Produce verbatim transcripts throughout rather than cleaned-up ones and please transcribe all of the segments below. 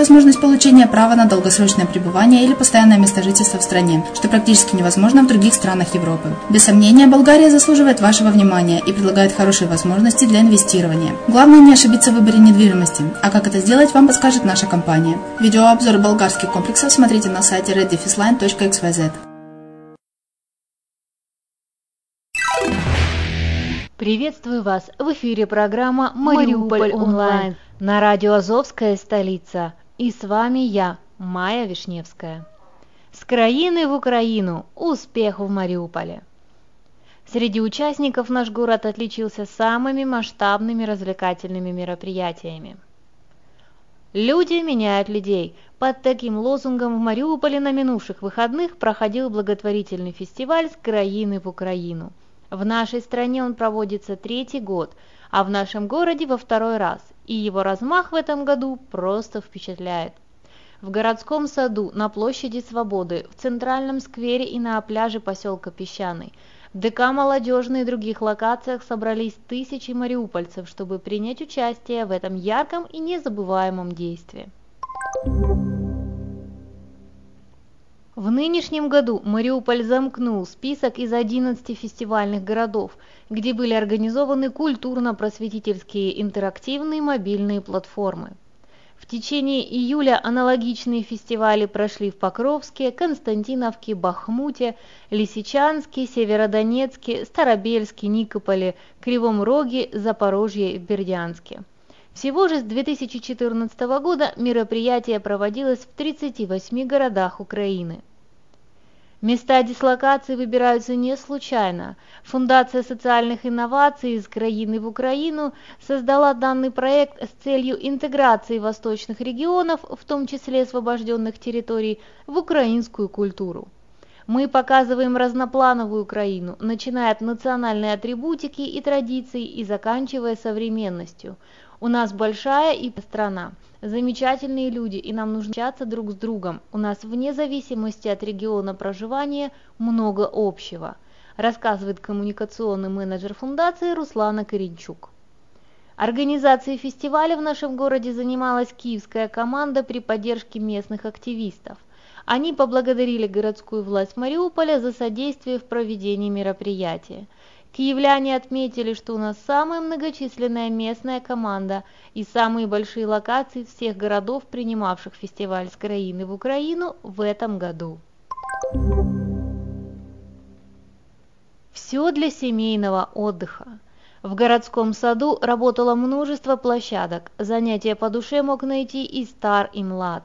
Есть возможность получения права на долгосрочное пребывание или постоянное место жительства в стране, что практически невозможно в других странах Европы. Без сомнения, Болгария заслуживает вашего внимания и предлагает хорошие возможности для инвестирования. Главное не ошибиться в выборе недвижимости, а как это сделать, вам подскажет наша компания. Видеообзор болгарских комплексов смотрите на сайте red dash line dash xyz. Приветствую вас! В эфире программа «Мариуполь онлайн» на радио «Азовская столица». И с вами я, Майя Вишневская. З країни в Україну. Успех в Мариуполе! Среди участников наш город отличился самыми масштабными развлекательными мероприятиями. «Люди меняют людей». Под таким лозунгом в Мариуполе на минувших выходных проходил благотворительный фестиваль «З країни в Україну». В нашей стране он проводится третий год, а в нашем городе во второй раз, и его размах в этом году просто впечатляет. В городском саду, на площади Свободы, в центральном сквере и на пляже поселка Песчаный, в ДК «Молодежный» и других локациях собрались тысячи мариупольцев, чтобы принять участие в этом ярком и незабываемом действии. В нынешнем году Мариуполь замкнул список из одиннадцати фестивальных городов, где были организованы культурно-просветительские интерактивные мобильные платформы. В течение июля аналогичные фестивали прошли в Покровске, Константиновке, Бахмуте, Лисичанске, Северодонецке, Старобельске, Никополе, Кривом Роге, Запорожье и Бердянске. Всего же с две тысячи четырнадцатого года мероприятие проводилось в тридцати восьми городах Украины. Места дислокации выбираются не случайно. Фундация социальных инноваций «З країни в Україну» создала данный проект с целью интеграции восточных регионов, в том числе освобожденных территорий, в украинскую культуру. Мы показываем разноплановую Украину, начиная от национальной атрибутики и традиций и заканчивая современностью. У нас большая и страна, замечательные люди, и нам нужно общаться друг с другом. У нас вне зависимости от региона проживания много общего, рассказывает коммуникационный менеджер фундации Руслана Коренчук. Организацией фестиваля в нашем городе занималась киевская команда при поддержке местных активистов. Они поблагодарили городскую власть Мариуполя за содействие в проведении мероприятия. Киевляне отметили, что у нас самая многочисленная местная команда и самые большие локации всех городов, принимавших фестиваль «З країни в Україну» в этом году. Все для семейного отдыха. В городском саду работало множество площадок, занятия по душе мог найти и стар, и млад.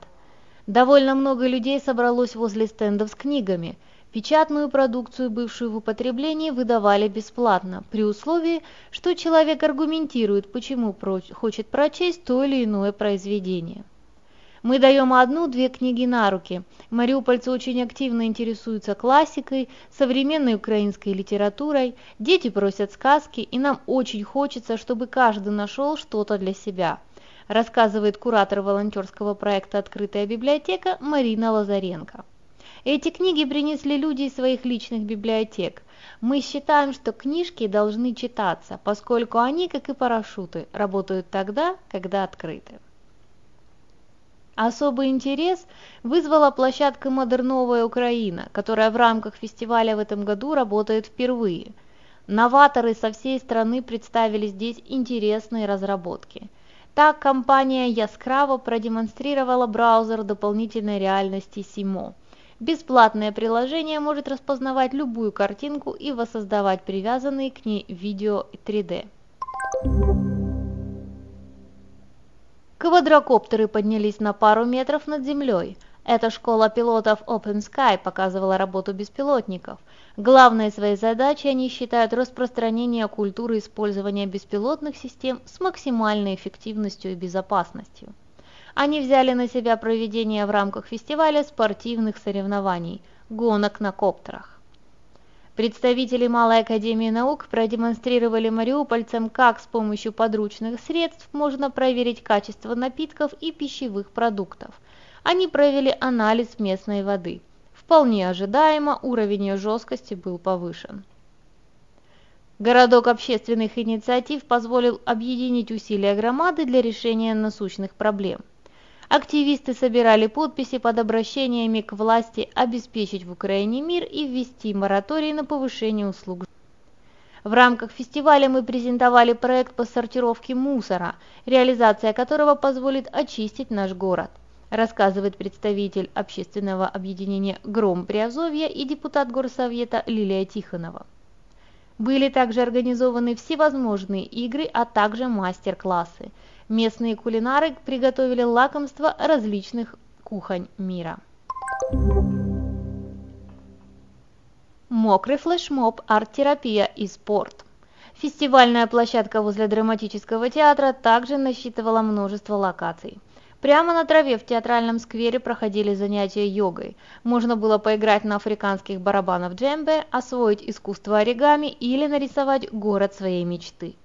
Довольно много людей собралось возле стендов с книгами. Печатную продукцию, бывшую в употреблении, выдавали бесплатно, при условии, что человек аргументирует, почему хочет прочесть то или иное произведение. Мы даем одну-две книги на руки. Мариупольцы очень активно интересуются классикой, современной украинской литературой, дети просят сказки, и нам очень хочется, чтобы каждый нашел что-то для себя, рассказывает куратор волонтерского проекта «Открытая библиотека» Марина Лазаренко. Эти книги принесли люди из своих личных библиотек. Мы считаем, что книжки должны читаться, поскольку они, как и парашюты, работают тогда, когда открыты. Особый интерес вызвала площадка «Модерновая Украина», которая в рамках фестиваля в этом году работает впервые. Новаторы со всей страны представили здесь интересные разработки. Так, компания «Яскраво» продемонстрировала браузер дополнительной реальности «Симо». Бесплатное приложение может распознавать любую картинку и воссоздавать привязанные к ней видео три дэ. Квадрокоптеры поднялись на пару метров над землей. Эта школа пилотов Open Sky показывала работу беспилотников. Главной своей задачей они считают распространение культуры использования беспилотных систем с максимальной эффективностью и безопасностью. Они взяли на себя проведение в рамках фестиваля спортивных соревнований – гонок на коптерах. Представители Малой академии наук продемонстрировали мариупольцам, как с помощью подручных средств можно проверить качество напитков и пищевых продуктов. Они провели анализ местной воды. Вполне ожидаемо, уровень ее жесткости был повышен. Городок общественных инициатив позволил объединить усилия громады для решения насущных проблем. Активисты собирали подписи под обращениями к власти обеспечить в Украине мир и ввести мораторий на повышение услуг. В рамках фестиваля мы презентовали проект по сортировке мусора, реализация которого позволит очистить наш город, рассказывает представитель общественного объединения «Гром Приазовья» и депутат Горсовета Лилия Тихонова. Были также организованы всевозможные игры, а также мастер-классы. Местные кулинары приготовили лакомства различных кухонь мира. Мокрый флешмоб, арт-терапия и спорт. Фестивальная площадка возле драматического театра также насчитывала множество локаций. Прямо на траве в театральном сквере проходили занятия йогой. Можно было поиграть на африканских барабанах джембе, освоить искусство оригами или нарисовать город своей мечты.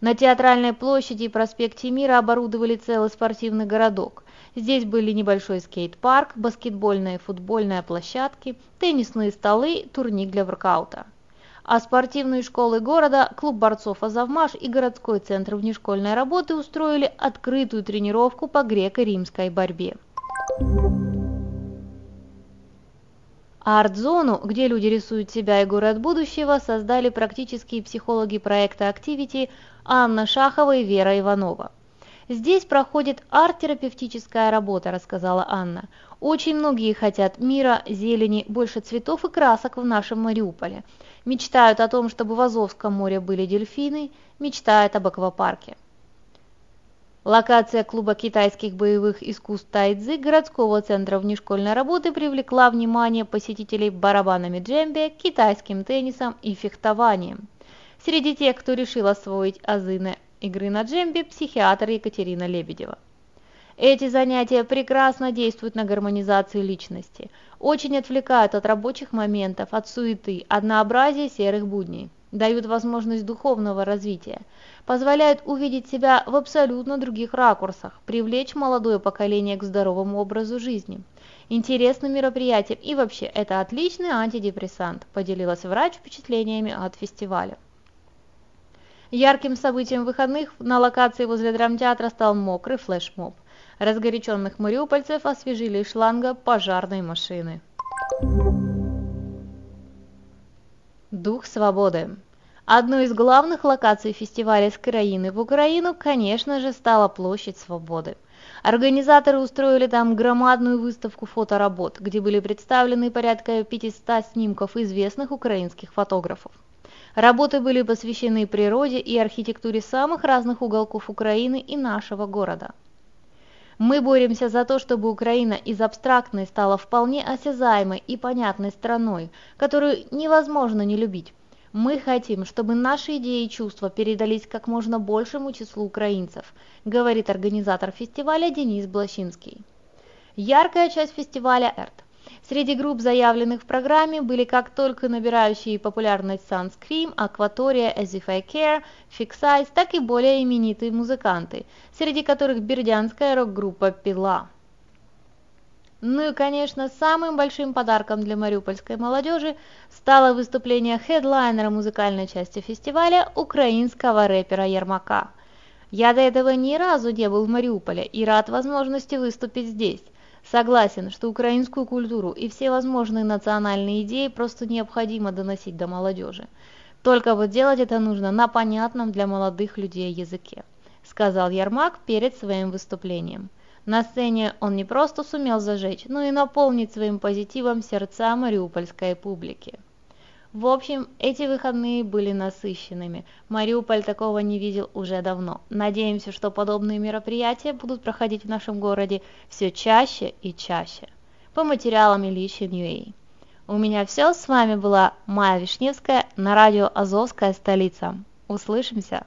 На театральной площади и проспекте Мира оборудовали целый спортивный городок. Здесь были небольшой скейт-парк, баскетбольная и футбольная площадки, теннисные столы, турник для воркаута. А спортивные школы города, клуб борцов «Азовмаш» и городской центр внешкольной работы устроили открытую тренировку по греко-римской борьбе. А арт-зону, где люди рисуют себя и город будущего, создали практические психологи проекта «Активити» Анна Шахова и Вера Иванова. «Здесь проходит арт-терапевтическая работа», – рассказала Анна. «Очень многие хотят мира, зелени, больше цветов и красок в нашем Мариуполе. Мечтают о том, чтобы в Азовском море были дельфины, мечтают об аквапарке». Локация клуба китайских боевых искусств тайцзи городского центра внешкольной работы привлекла внимание посетителей барабанами джембе, китайским теннисом и фехтованием. Среди тех, кто решил освоить азы игры на джембе, психиатр Екатерина Лебедева. Эти занятия прекрасно действуют на гармонизацию личности, очень отвлекают от рабочих моментов, от суеты, однообразия серых будней, дают возможность духовного развития, позволяют увидеть себя в абсолютно других ракурсах, привлечь молодое поколение к здоровому образу жизни. Интересным мероприятием и вообще это отличный антидепрессант, поделилась врач впечатлениями от фестиваля. Ярким событием выходных на локации возле драмтеатра стал мокрый флешмоб. Разгоряченных мариупольцев освежили из шланга пожарной машины. Дух свободы. Одной из главных локаций фестиваля «З країни в Україну», конечно же, стала площадь Свободы. Организаторы устроили там громадную выставку фоторабот, где были представлены порядка пятисот снимков известных украинских фотографов. Работы были посвящены природе и архитектуре самых разных уголков Украины и нашего города. Мы боремся за то, чтобы Украина из абстрактной стала вполне осязаемой и понятной страной, которую невозможно не любить. Мы хотим, чтобы наши идеи и чувства передались как можно большему числу украинцев, говорит организатор фестиваля Денис Блащинский. Яркая часть фестиваля – арт. Среди групп, заявленных в программе, были как только набирающие популярность Sunscreen, Акватория, As If I Care, Fix Eyes, так и более именитые музыканты, среди которых бердянская рок-группа «Пила». Ну и, конечно, самым большим подарком для мариупольской молодежи стало выступление хедлайнера музыкальной части фестиваля украинского рэпера Ярмака. «Я до этого ни разу не был в Мариуполе и рад возможности выступить здесь. Согласен, что украинскую культуру и все возможные национальные идеи просто необходимо доносить до молодежи. Только вот делать это нужно на понятном для молодых людей языке», – сказал Ярмак перед своим выступлением. На сцене он не просто сумел зажечь, но и наполнить своим позитивом сердца мариупольской публики. В общем, эти выходные были насыщенными. Мариуполь такого не видел уже давно. Надеемся, что подобные мероприятия будут проходить в нашем городе все чаще и чаще. По материалам Ильича.ua. У меня все. С вами была Майя Вишневская на радио «Азовская столица». Услышимся!